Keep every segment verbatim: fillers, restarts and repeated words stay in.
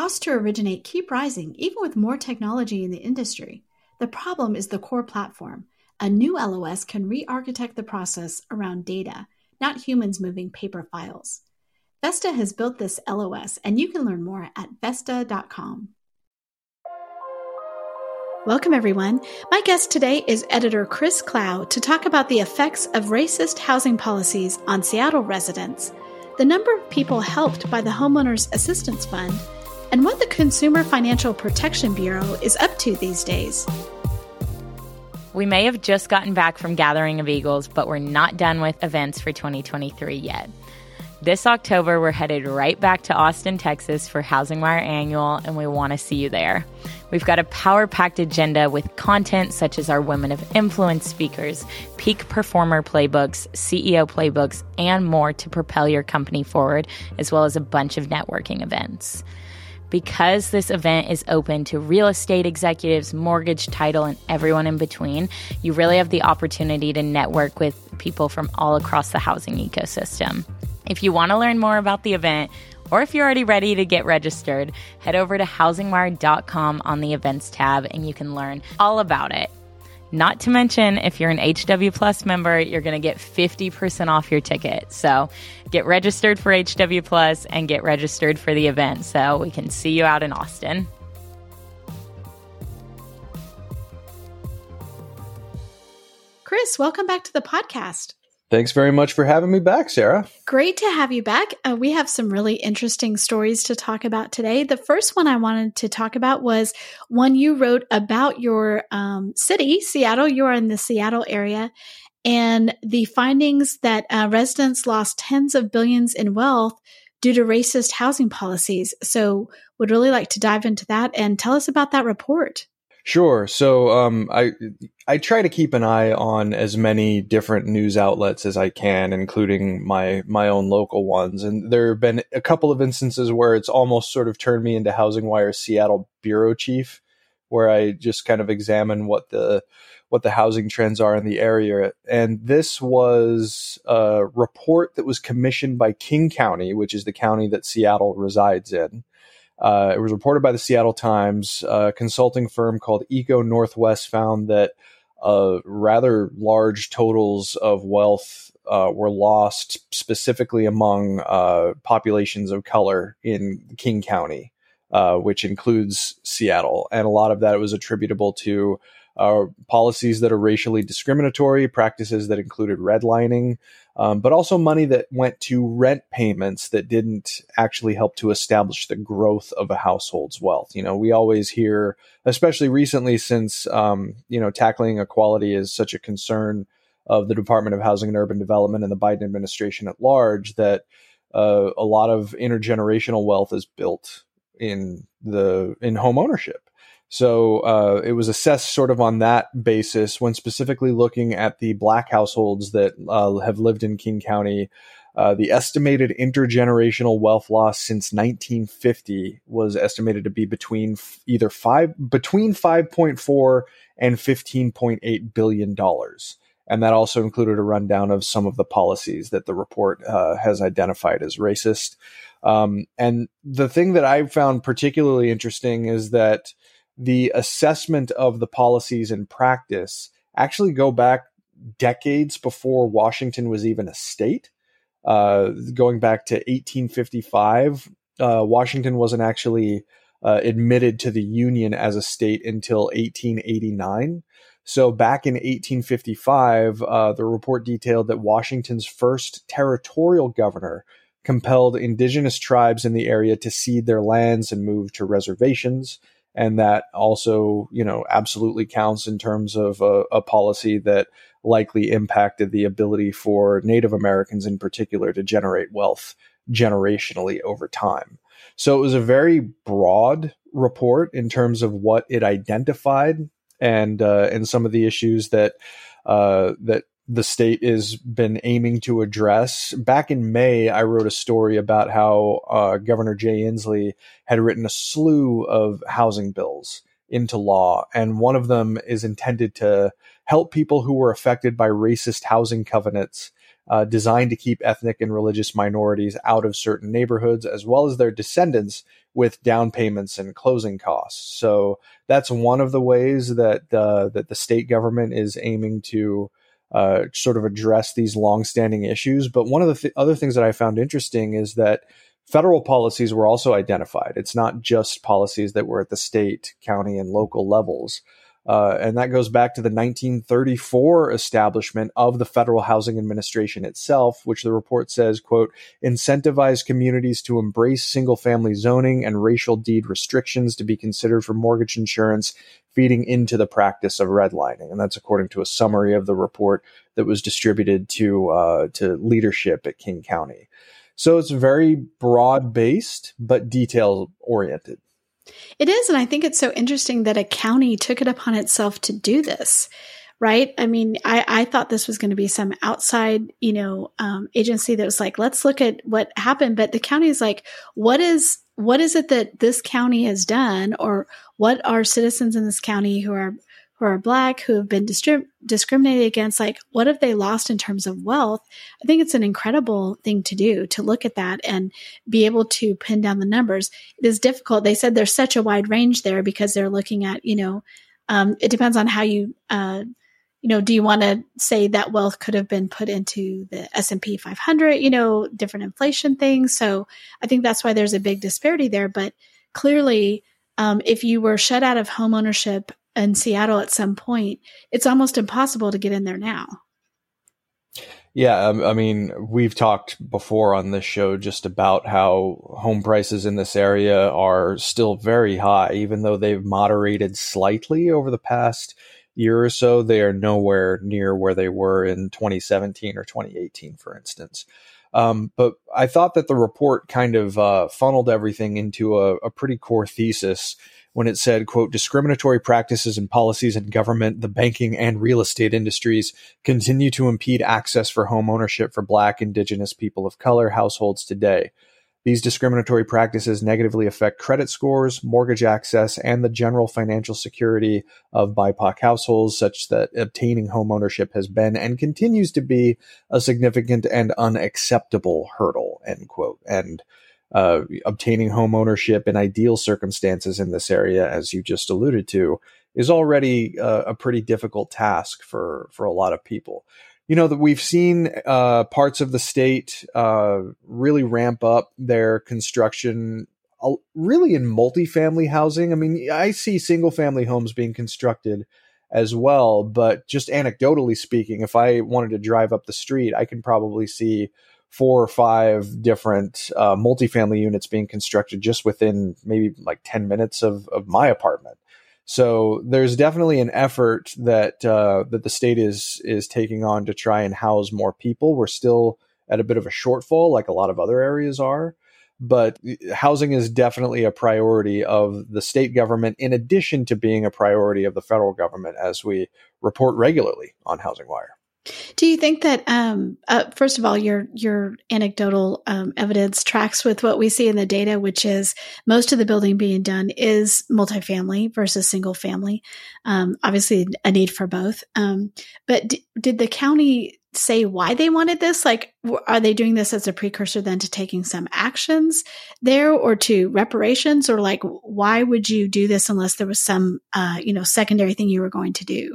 Costs to originate keep rising, even with more technology in the industry. The problem is the core platform. A new L O S can re-architect the process around data, not humans moving paper files. Vesta has built this L O S, and you can learn more at Vesta dot com. Welcome, everyone. My guest today is editor Chris Clow to talk about the effects of racist housing policies on Seattle residents, the number of people helped by the Homeowners Assistance Fund, and what the Consumer Financial Protection Bureau is up to these days. We may have just gotten back from Gathering of Eagles, but we're not done with events for twenty twenty-three yet. This October, we're headed right back to Austin, Texas for Housing Wire Annual, and we want to see you there. We've got a power-packed agenda with content such as our Women of Influence speakers, peak performer playbooks, C E O playbooks, and more to propel your company forward, as well as a bunch of networking events. Because this event is open to real estate executives, mortgage, title, and everyone in between, you really have the opportunity to network with people from all across the housing ecosystem. If you want to learn more about the event, or if you're already ready to get registered, head over to housing wire dot com on the events tab and you can learn all about it. Not to mention, if you're an H W Plus member, you're going to get fifty percent off your ticket. So get registered for H W Plus and get registered for the event so we can see you out in Austin. Chris, welcome back to the podcast. Thanks very much for having me back, Sarah. Great to have you back. Uh, we have some really interesting stories to talk about today. The first one I wanted to talk about was one you wrote about your um, city, Seattle. You are in the Seattle area. And the findings that uh, residents lost tens of billions in wealth due to racist housing policies. So would really like to dive into that and tell us about that report. Sure. So um, I I try to keep an eye on as many different news outlets as I can, including my my own local ones. And there have been a couple of instances where it's almost sort of turned me into Housing Wire's Seattle bureau chief, where I just kind of examine what the what the housing trends are in the area. And this was a report that was commissioned by King County, which is the county that Seattle resides in. Uh, it was reported by the Seattle Times. A consulting firm called Eco Northwest found that uh, rather large totals of wealth uh, were lost specifically among uh, populations of color in King County, uh, which includes Seattle. And a lot of that was attributable to uh, policies that are racially discriminatory, practices that included redlining, Um, but also money that went to rent payments that didn't actually help to establish the growth of a household's wealth. You know, we always hear, especially recently since, um, you know, tackling equality is such a concern of the Department of Housing and Urban Development and the Biden administration at large, that uh, a lot of intergenerational wealth is built in the in home ownership. So uh, it was assessed sort of on that basis when specifically looking at the Black households that uh, have lived in King County. Uh, the estimated intergenerational wealth loss since nineteen fifty was estimated to be between f- either five between five point four and fifteen point eight billion dollars. And that also included a rundown of some of the policies that the report uh, has identified as racist. Um, and the thing that I found particularly interesting is that the assessment of the policies in practice actually go back decades before Washington was even a state. Uh, going back to eighteen fifty-five, uh, Washington wasn't actually uh, admitted to the Union as a state until eighteen eighty-nine. So back in eighteen fifty-five, uh, the report detailed that Washington's first territorial governor compelled indigenous tribes in the area to cede their lands and move to reservations. And that also, you know, absolutely counts in terms of a, a policy that likely impacted the ability for Native Americans in particular to generate wealth generationally over time. So it was a very broad report in terms of what it identified and uh, and some of the issues that uh, that the state has been aiming to address. Back in May, I wrote a story about how uh, Governor Jay Inslee had written a slew of housing bills into law, and one of them is intended to help people who were affected by racist housing covenants uh, designed to keep ethnic and religious minorities out of certain neighborhoods, as well as their descendants, with down payments and closing costs. So that's one of the ways that uh, that the state government is aiming to uh, sort of address these longstanding issues. But one of the th- other things that I found interesting is that federal policies were also identified. It's not just policies that were at the state, county, and local levels. Uh, and that goes back to the nineteen thirty-four establishment of the Federal Housing Administration itself, which the report says, quote, incentivize communities to embrace single-family zoning and racial deed restrictions to be considered for mortgage insurance, feeding into the practice of redlining. And that's according to a summary of the report that was distributed to uh, to leadership at King County. So it's very broad-based, but detail-oriented. It is. And I think it's so interesting that a county took it upon itself to do this, right? I mean, I, I thought this was going to be some outside, you know, um, agency that was like, let's look at what happened. But the county is like, what is, what is it that this county has done? Or what are citizens in this county who are, who are Black, who have been distri- discriminated against? Like, what have they lost in terms of wealth? I think it's an incredible thing to do, to look at that and be able to pin down the numbers. It is difficult. They said there's such a wide range there because they're looking at, you know, um, it depends on how you, uh, you know, do you want to say that wealth could have been put into the S and P five hundred, you know, different inflation things. So I think that's why there's a big disparity there. But clearly, um, if you were shut out of homeownership in Seattle at some point, it's almost impossible to get in there now. Yeah. I mean, we've talked before on this show just about how home prices in this area are still very high, even though they've moderated slightly over the past year or so. They are nowhere near where they were in twenty seventeen or twenty eighteen, for instance. Um, but I thought that the report kind of uh, funneled everything into a, a pretty core thesis when it said, quote, discriminatory practices and policies in government, the banking and real estate industries continue to impede access for home ownership for Black, Indigenous, people of color households today. These discriminatory practices negatively affect credit scores, mortgage access, and the general financial security of B I P O C households, such that obtaining home ownership has been and continues to be a significant and unacceptable hurdle, end quote. And uh, obtaining home ownership in ideal circumstances in this area, as you just alluded to, is already uh, a pretty difficult task for, for a lot of people. You know, that we've seen uh, parts of the state uh, really ramp up their construction, uh, really in multifamily housing. I mean, I see single family homes being constructed as well, but just anecdotally speaking, if I wanted to drive up the street, I can probably see four or five different uh, multifamily units being constructed just within maybe like ten minutes of, of my apartment. So there's definitely an effort that uh, that the state is is taking on to try and house more people. We're still at a bit of a shortfall, like a lot of other areas are, but housing is definitely a priority of the state government, in addition to being a priority of the federal government, as we report regularly on Housing Wire. Do you think that, um, uh, first of all, your your anecdotal um, evidence tracks with what we see in the data, which is most of the building being done is multifamily versus single family? Um, obviously, a need for both. Um, but d- did the county say why they wanted this? Like, w- are they doing this as a precursor then to taking some actions there, or to reparations? Or like, why would you do this unless there was some, uh, you know, secondary thing you were going to do?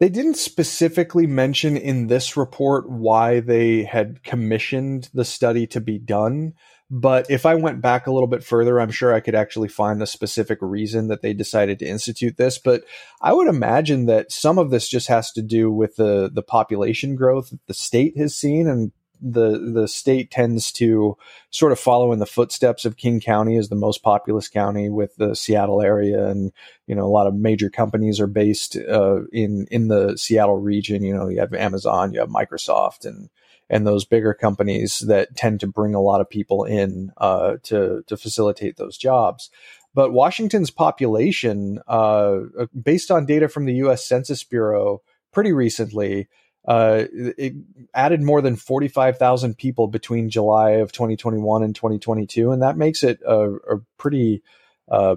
They didn't specifically mention in this report why they had commissioned the study to be done, but if I went back a little bit further, I'm sure I could actually find the specific reason that they decided to institute this. But I would imagine that some of this just has to do with the, the population growth that the state has seen, and the the state tends to sort of follow in the footsteps of King County as the most populous county with the Seattle area. And, you know, a lot of major companies are based uh, in, in the Seattle region. You know, you have Amazon, you have Microsoft, and, and those bigger companies that tend to bring a lot of people in uh, to, to facilitate those jobs. But Washington's population, uh, based on data from the U S Census Bureau pretty recently, Uh, it added more than forty-five thousand people between July of twenty twenty-one and twenty twenty-two. And that makes it a, a pretty uh,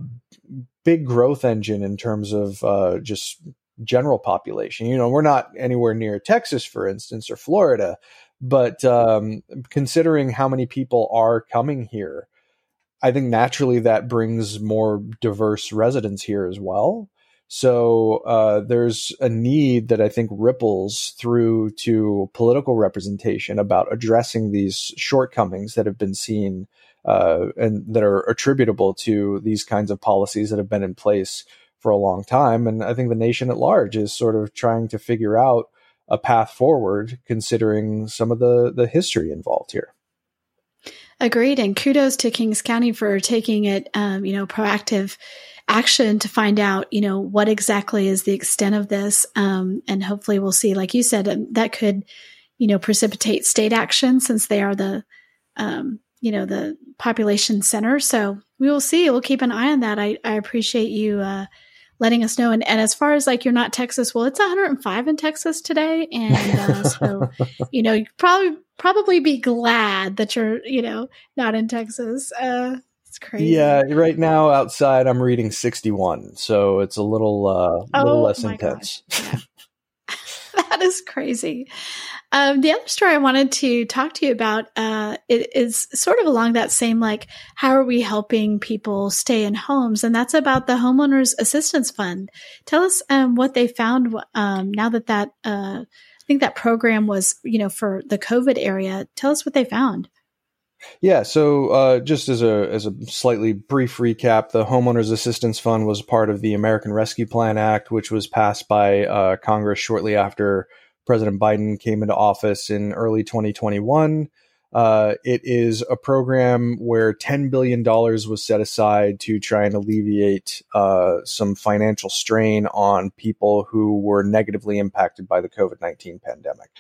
big growth engine in terms of uh, just general population. You know, we're not anywhere near Texas, for instance, or Florida, But um, considering how many people are coming here, I think naturally that brings more diverse residents here as well. So uh, there's a need that I think ripples through to political representation about addressing these shortcomings that have been seen uh, and that are attributable to these kinds of policies that have been in place for a long time. And I think the nation at large is sort of trying to figure out a path forward, considering some of the, the history involved here. Agreed. And kudos to Kings County for taking it, um, you know, proactive action to find out, you know, what exactly is the extent of this. Um, and hopefully we'll see, like you said, um, that could, you know, precipitate state action since they are the, um, you know, the population center. So we will see. We'll keep an eye on that. I, I appreciate you uh, letting us know. And, and as far as like, you're not Texas, well, it's one hundred five in Texas today. And uh, so, you know, you probably, probably be glad that you're, you know, not in Texas. Uh, it's crazy. Yeah. Right now outside I'm reading sixty-one. So it's a little, uh, a little oh, less intense. Yeah. That is crazy. Um, the other story I wanted to talk to you about, uh, it is sort of along that same, like, how are we helping people stay in homes? And that's about the Homeowners Assistance Fund. Tell us, um, what they found, um, now that that, uh, I think that program was, you know, for the COVID area. Tell us what they found. Yeah. So uh, just as a as a slightly brief recap, the Homeowners Assistance Fund was part of the American Rescue Plan Act, which was passed by uh, Congress shortly after President Biden came into office in early twenty twenty-one. Uh, it is a program where ten billion dollars was set aside to try and alleviate uh, some financial strain on people who were negatively impacted by the COVID nineteen pandemic.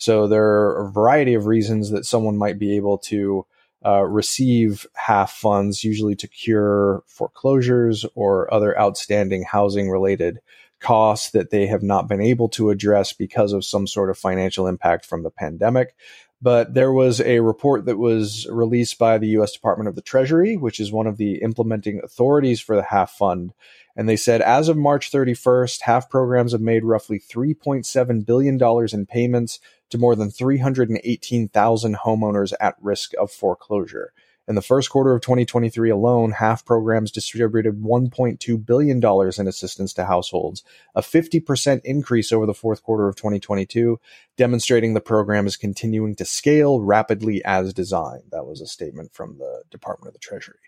So there are a variety of reasons that someone might be able to uh, receive H A F funds, usually to cure foreclosures or other outstanding housing-related costs that they have not been able to address because of some sort of financial impact from the pandemic. But there was a report that was released by the U S Department of the Treasury, which is one of the implementing authorities for the H A F fund. And they said, as of March thirty-first, H A F programs have made roughly three point seven billion dollars in payments to more than three hundred eighteen thousand homeowners at risk of foreclosure. In the first quarter of twenty twenty-three alone, H A F programs distributed one point two billion dollars in assistance to households, a fifty percent increase over the fourth quarter of twenty twenty-two, demonstrating the program is continuing to scale rapidly as designed. That was a statement from the Department of the Treasury.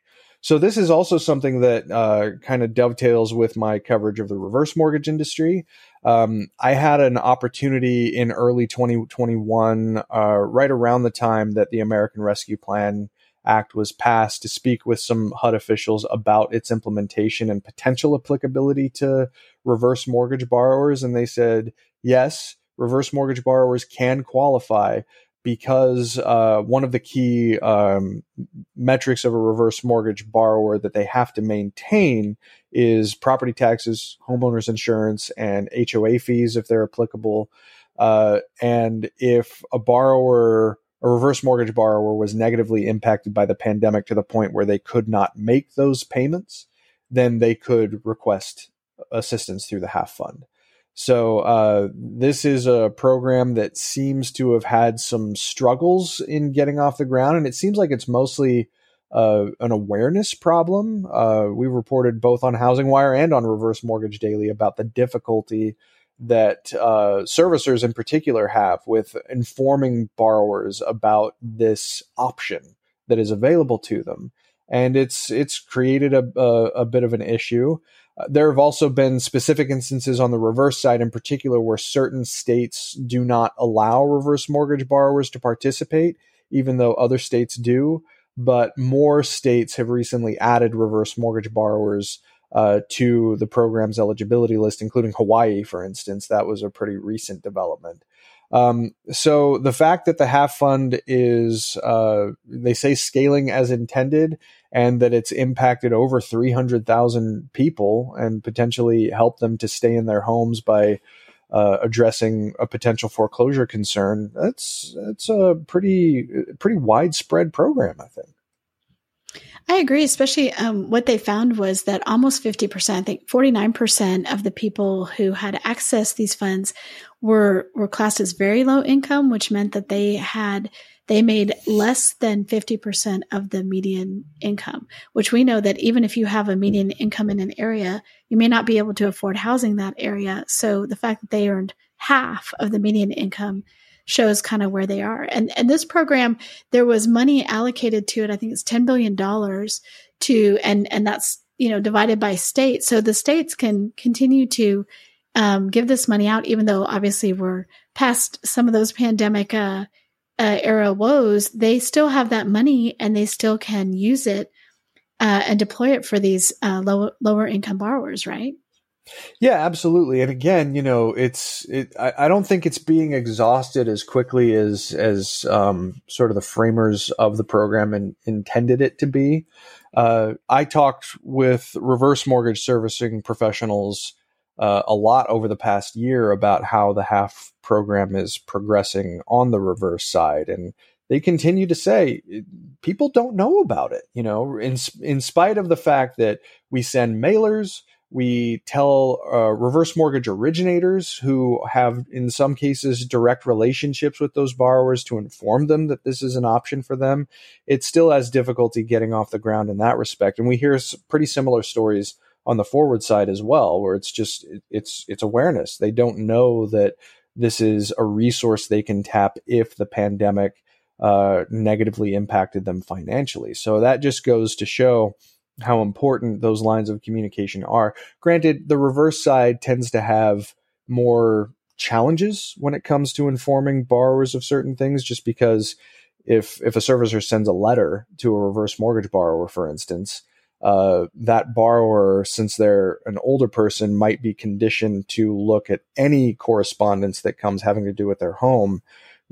So this is also something that uh, kind of dovetails with my coverage of the reverse mortgage industry. Um, I had an opportunity in early twenty twenty-one, uh, right around the time that the American Rescue Plan Act was passed, to speak with some H U D officials about its implementation and potential applicability to reverse mortgage borrowers. And they said, yes, reverse mortgage borrowers can qualify because uh, one of the key um, metrics of a reverse mortgage borrower that they have to maintain is property taxes, homeowners insurance, and H O A fees if they're applicable. Uh, and if a borrower A reverse mortgage borrower was negatively impacted by the pandemic to the point where they could not make those payments, then they could request assistance through the H A F fund. So uh, this is a program that seems to have had some struggles in getting off the ground, and it seems like it's mostly uh, an awareness problem. Uh, we reported both on Housing Wire and on Reverse Mortgage Daily about the difficulty that uh, servicers in particular have with informing borrowers about this option that is available to them. And it's it's created a, a, a bit of an issue. Uh, there have also been specific instances on the reverse side in particular where certain states do not allow reverse mortgage borrowers to participate, even though other states do. But more states have recently added reverse mortgage borrowers Uh, to the program's eligibility list, including Hawaii, for instance. That was a pretty recent development. Um, so the fact that the H A F fund is, uh, they say, scaling as intended, and that it's impacted over three hundred thousand people and potentially helped them to stay in their homes by uh, addressing a potential foreclosure concern, that's, that's a pretty, pretty widespread program, I think. I agree, especially um, what they found was that almost fifty percent, I think forty-nine percent of the people who had accessed these funds were were classed as very low income, which meant that they had they made less than fifty percent of the median income, which we know that even if you have a median income in an area, you may not be able to afford housing that area. So the fact that they earned half of the median income shows kind of where they are. And and this program, there was money allocated to it. I think it's ten billion dollars to, and, and that's, you know, divided by state. So the states can continue to um, give this money out, even though obviously we're past some of those pandemic uh, uh, era woes. They still have that money and they still can use it uh, and deploy it for these uh, low, lower income borrowers, right? Yeah, absolutely. And again, you know, it's, it, I, I don't think it's being exhausted as quickly as, as, um, sort of the framers of the program in, intended it to be. Uh, I talked with reverse mortgage servicing professionals, uh, a lot over the past year about how the half program is progressing on the reverse side. And they continue to say people don't know about it, you know, in, in spite of the fact that we send mailers. We tell uh, reverse mortgage originators who have, in some cases, direct relationships with those borrowers to inform them that this is an option for them. It still has difficulty getting off the ground in that respect. And we hear pretty similar stories on the forward side as well, where it's just, it's, it's awareness. They don't know that this is a resource they can tap if the pandemic uh, negatively impacted them financially. So that just goes to show how important those lines of communication are. Granted, the reverse side tends to have more challenges when it comes to informing borrowers of certain things, just because if if a servicer sends a letter to a reverse mortgage borrower, for instance, uh, that borrower, since they're an older person, might be conditioned to look at any correspondence that comes having to do with their home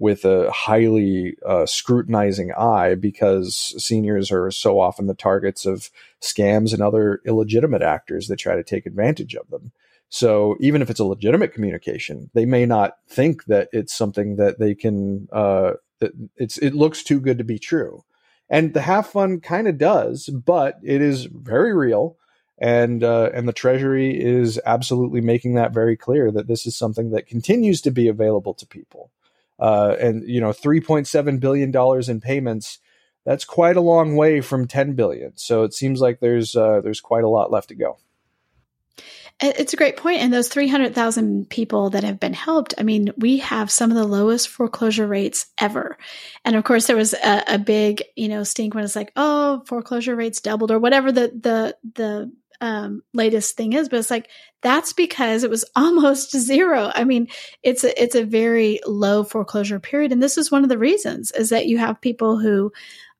with a highly uh, scrutinizing eye, because seniors are so often the targets of scams and other illegitimate actors that try to take advantage of them. So even if it's a legitimate communication, they may not think that it's something that they can, uh, that it's, it looks too good to be true. And the half fund kind of does, but it is very real. And, uh, and the Treasury is absolutely making that very clear that this is something that continues to be available to people. Uh, and, you know, three point seven billion dollars in payments, that's quite a long way from ten billion. So it seems like there's, uh, there's quite a lot left to go. It's a great point. And those three hundred thousand people that have been helped, I mean, we have some of the lowest foreclosure rates ever. And of course, there was a, a big, you know, stink when it's like, oh, foreclosure rates doubled or whatever the, the, the, um, latest thing is, but it's like, that's because it was almost zero. I mean, it's a, it's a very low foreclosure period. And this is one of the reasons is that you have people who,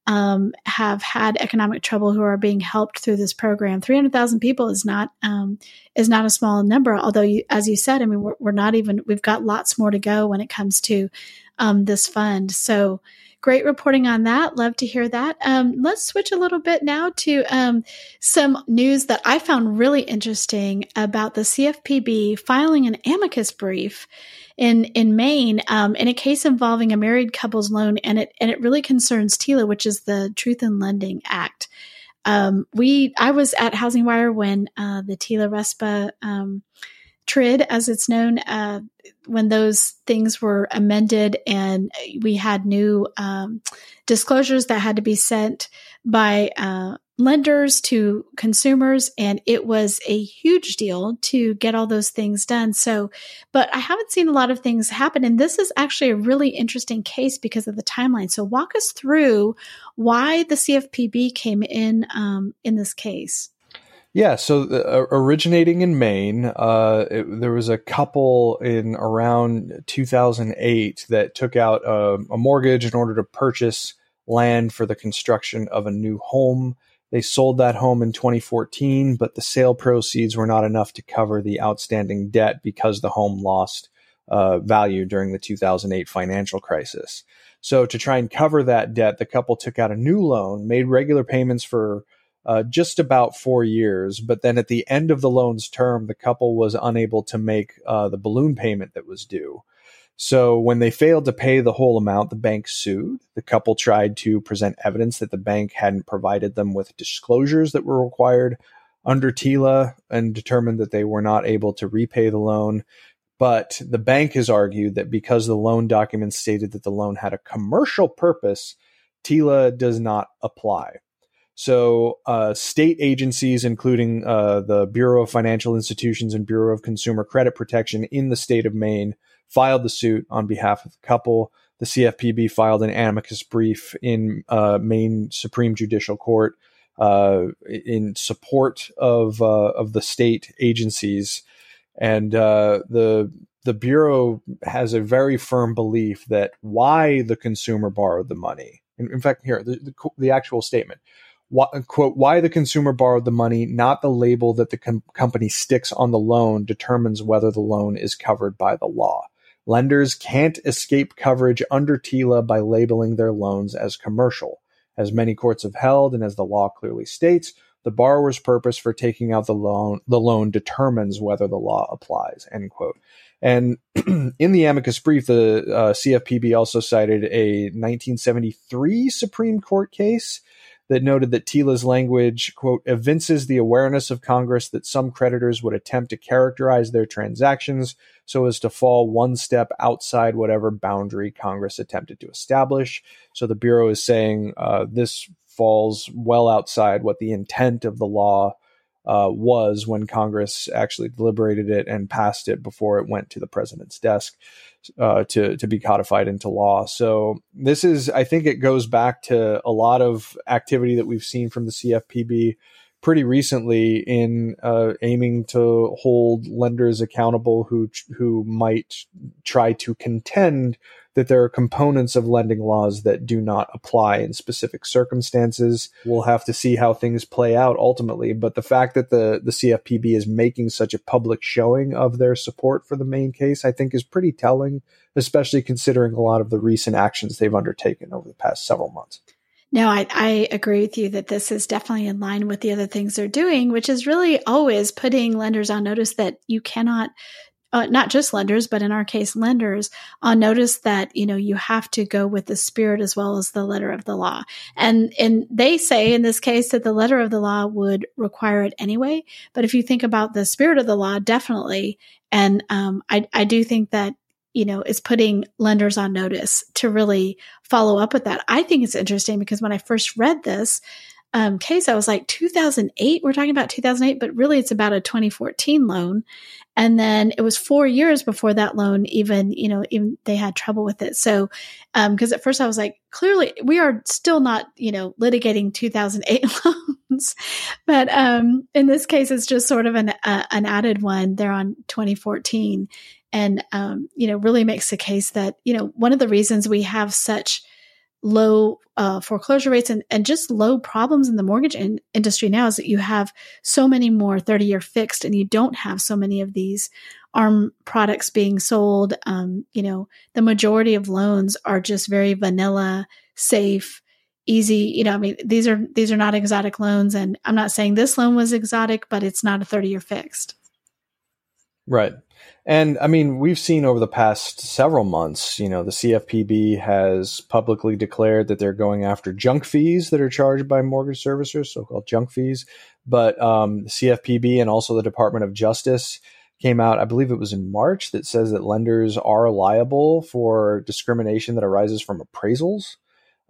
um, have had economic trouble who are being helped through this program. three hundred thousand people is not, um, is not a small number. Although you, as you said, I mean, we're, we're not even, we've got lots more to go when it comes to, um, this fund. So great reporting on that. Love to hear that. Um, let's switch a little bit now to um, some news that I found really interesting about the C F P B filing an amicus brief in in Maine um, in a case involving a married couple's loan, and it and it really concerns TILA, which is the Truth in Lending Act. Um, we I was at Housing Wire when uh, the TILA-RESPA um, TRID, as it's known, uh, when those things were amended and we had new um, disclosures that had to be sent by uh, lenders to consumers. And it was a huge deal to get all those things done. So, but I haven't seen a lot of things happen. And this is actually a really interesting case because of the timeline. So walk us through why the C F P B came in um, in this case. Yeah, so uh, originating in Maine, uh, it, there was a couple in around two thousand eight that took out a, a mortgage in order to purchase land for the construction of a new home. They sold that home in twenty fourteen, but the sale proceeds were not enough to cover the outstanding debt because the home lost uh, value during the two thousand eight financial crisis. So to try and cover that debt, the couple took out a new loan, made regular payments for Uh, just about four years. But then at the end of the loan's term, the couple was unable to make uh, the balloon payment that was due. So when they failed to pay the whole amount, the bank sued. The couple tried to present evidence that the bank hadn't provided them with disclosures that were required under TILA and determined that they were not able to repay the loan. But the bank has argued that because the loan documents stated that the loan had a commercial purpose, TILA does not apply. So uh, state agencies, including uh, the Bureau of Financial Institutions and Bureau of Consumer Credit Protection in the state of Maine, filed the suit on behalf of the couple. The C F P B filed an amicus brief in uh, Maine Supreme Judicial Court uh, in support of uh, of the state agencies, and uh, the the Bureau has a very firm belief that why the consumer borrowed the money. In, in fact, here the, the, the actual statement. Why, quote, why the consumer borrowed the money, not the label that the com- company sticks on the loan, determines whether the loan is covered by the law. Lenders can't escape coverage under TILA by labeling their loans as commercial. As many courts have held, and as the law clearly states, the borrower's purpose for taking out the loan, the loan determines whether the law applies, end quote. And in the amicus brief, the uh, C F P B also cited a nineteen seventy-three Supreme Court case that noted that TILA's language, quote, evinces the awareness of Congress that some creditors would attempt to characterize their transactions so as to fall one step outside whatever boundary Congress attempted to establish. So the Bureau is saying uh, this falls well outside what the intent of the law uh, was when Congress actually deliberated it and passed it before it went to the president's desk uh, to, to be codified into law. So this is, I think it goes back to a lot of activity that we've seen from the C F P B pretty recently in uh, aiming to hold lenders accountable who, who might try to contend that there are components of lending laws that do not apply in specific circumstances. We'll have to see how things play out ultimately. But the fact that the, the C F P B is making such a public showing of their support for the Maine case, I think is pretty telling, especially considering a lot of the recent actions they've undertaken over the past several months. No, I, I agree with you that this is definitely in line with the other things they're doing, which is really always putting lenders on notice that you cannot Uh, not just lenders, but in our case, lenders, on notice that, you know, you have to go with the spirit as well as the letter of the law. And, and they say in this case that the letter of the law would require it anyway. But if you think about the spirit of the law, definitely. And, um, I, I do think that, you know, it's putting lenders on notice to really follow up with that. I think it's interesting because when I first read this, Um, case, I was like two thousand eight, we're talking about two thousand eight, but really it's about a twenty fourteen loan. And then it was four years before that loan even, you know, even they had trouble with it. So, um, cause at first I was like, clearly we are still not, you know, litigating two thousand eight loans, but, um, in this case, it's just sort of an, uh, an added one there on twenty fourteen. And, um, you know, really makes the case that, you know, one of the reasons we have such low uh, foreclosure rates and, and just low problems in the mortgage in- industry now is that you have so many more thirty-year fixed and you don't have so many of these A R M products being sold. Um, you know, the majority of loans are just very vanilla, safe, easy. You know, I mean, these are, these are not exotic loans. And I'm not saying this loan was exotic, but it's not a thirty-year fixed. Right. And I mean, we've seen over the past several months, you know, the C F P B has publicly declared that they're going after junk fees that are charged by mortgage servicers, so-called junk fees. But um, the C F P B and also the Department of Justice came out, I believe it was in March, that says that lenders are liable for discrimination that arises from appraisals.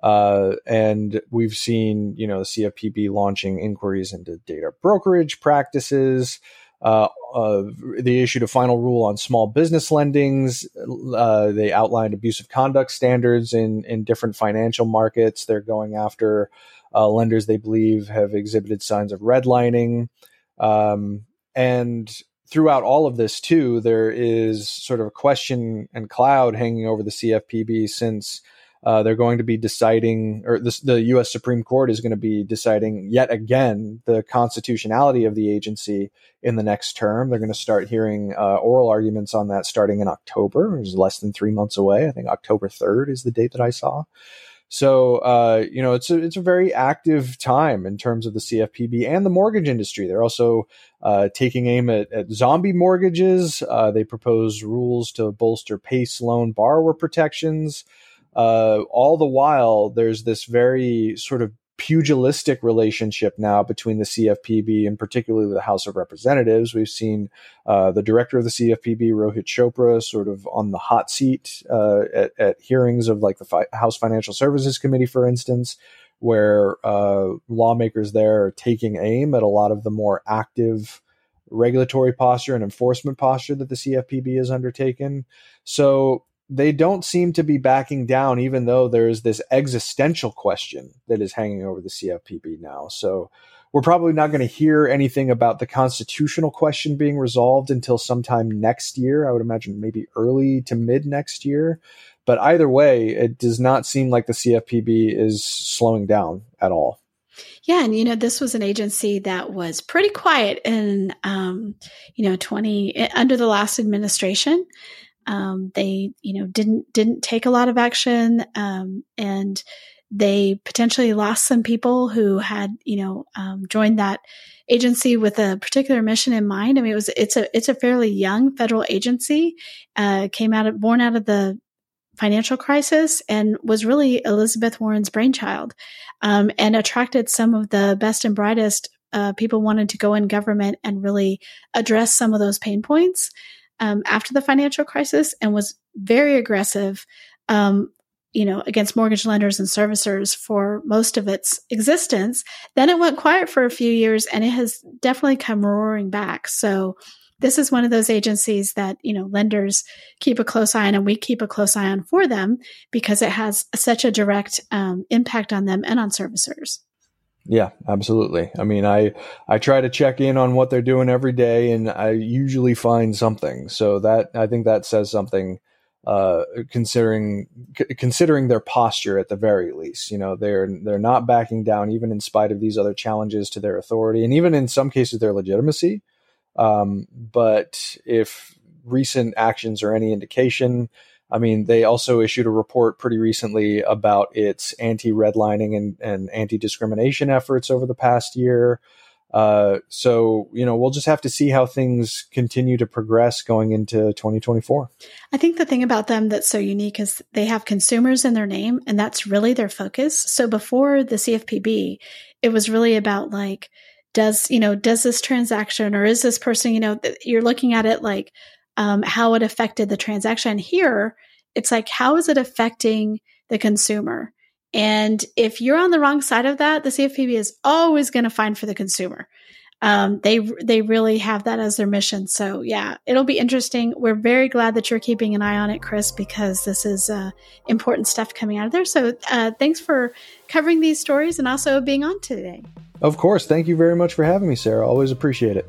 Uh, and we've seen, you know, the C F P B launching inquiries into data brokerage practices. Uh, uh, they issued a final rule on small business lendings. Uh, they outlined abusive conduct standards in, in different financial markets. They're going after uh, lenders they believe have exhibited signs of redlining. Um, and throughout all of this, too, there is sort of a question and cloud hanging over the C F P B since Uh, they're going to be deciding, or this, the U S Supreme Court is going to be deciding yet again the constitutionality of the agency in the next term. They're going to start hearing uh, oral arguments on that starting in October, which is less than three months away. I think October third is the date that I saw. So, uh, you know, it's a, it's a very active time in terms of the C F P B and the mortgage industry. They're also uh, taking aim at, at zombie mortgages. Uh, they propose rules to bolster PACE loan borrower protections. Uh, all the while, there's this very sort of pugilistic relationship now between the C F P B and particularly the House of Representatives. We've seen uh, the director of the C F P B, Rohit Chopra, sort of on the hot seat uh, at, at hearings of like the Fi- House Financial Services Committee, for instance, where uh, lawmakers there are taking aim at a lot of the more active regulatory posture and enforcement posture that the C F P B has undertaken. So they don't seem to be backing down, even though there is this existential question that is hanging over the C F P B now. So we're probably not going to hear anything about the constitutional question being resolved until sometime next year. I would imagine maybe early to mid next year. But either way, it does not seem like the C F P B is slowing down at all. Yeah. And, you know, this was an agency that was pretty quiet in, um, you know, twenty under the last administration. Um, they, you know, didn't didn't take a lot of action, um, and they potentially lost some people who had, you know, um, joined that agency with a particular mission in mind. I mean, it was it's a it's a fairly young federal agency, uh, came out of born out of the financial crisis, and was really Elizabeth Warren's brainchild, um, and attracted some of the best and brightest uh, people wanted to go in government and really address some of those pain points. Um, after the financial crisis, and was very aggressive, um, you know, against mortgage lenders and servicers for most of its existence. Then it went quiet for a few years, and it has definitely come roaring back. So this is one of those agencies that, you know, lenders keep a close eye on, and we keep a close eye on for them because it has such a direct um, impact on them and on servicers. Yeah, absolutely. I mean, I, I try to check in on what they're doing every day, and I usually find something. So that, I think that says something, uh, considering, c- considering their posture at the very least. You know, they're, they're not backing down even in spite of these other challenges to their authority and even in some cases their legitimacy. Um, but if recent actions are any indication, I mean, they also issued a report pretty recently about its anti-redlining and, and anti-discrimination efforts over the past year. Uh, so, you know, we'll just have to see how things continue to progress going into twenty twenty-four. I think the thing about them that's so unique is they have consumers in their name, and that's really their focus. So before the C F P B, it was really about like, does, you know, does this transaction or is this person, you know, th- you're looking at it like, Um, how it affected the transaction. Here, it's like, how is it affecting the consumer? And if you're on the wrong side of that, the C F P B is always going to find for the consumer. Um, they they really have that as their mission. So yeah, it'll be interesting. We're very glad that you're keeping an eye on it, Chris, because this is uh, important stuff coming out of there. So uh, thanks for covering these stories and also being on today. Of course. Thank you very much for having me, Sarah. Always appreciate it.